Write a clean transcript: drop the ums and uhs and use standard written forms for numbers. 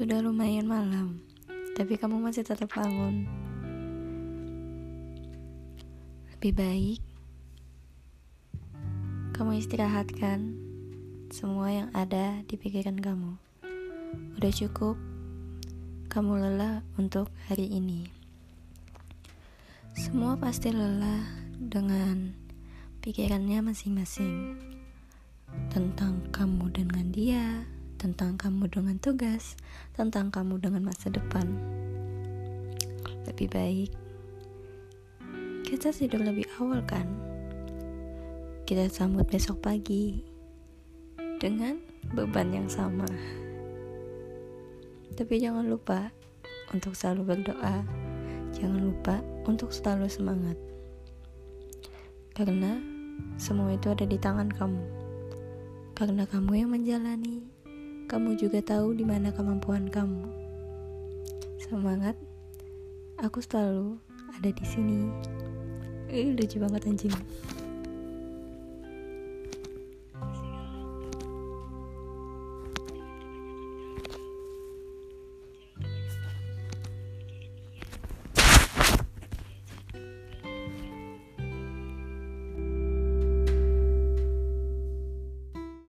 Sudah lumayan malam, tapi kamu masih tetap bangun. Lebih baik kamu istirahatkan semua yang ada di pikiran kamu. Udah cukup kamu lelah untuk hari ini. Semua pasti lelah dengan pikirannya masing-masing, tentang kamu dengan dia, tentang kamu dengan tugas, tentang kamu dengan masa depan. Lebih baik kita tidur lebih awal, kan? Kita sambut besok pagi dengan beban yang sama. Tapi jangan lupa untuk selalu berdoa. Jangan lupa untuk selalu semangat. Karena semua itu ada di tangan kamu. Karena kamu yang menjalani, kamu juga tahu di mana kemampuan kamu. Semangat. Aku selalu ada di sini. Lucu banget anjing.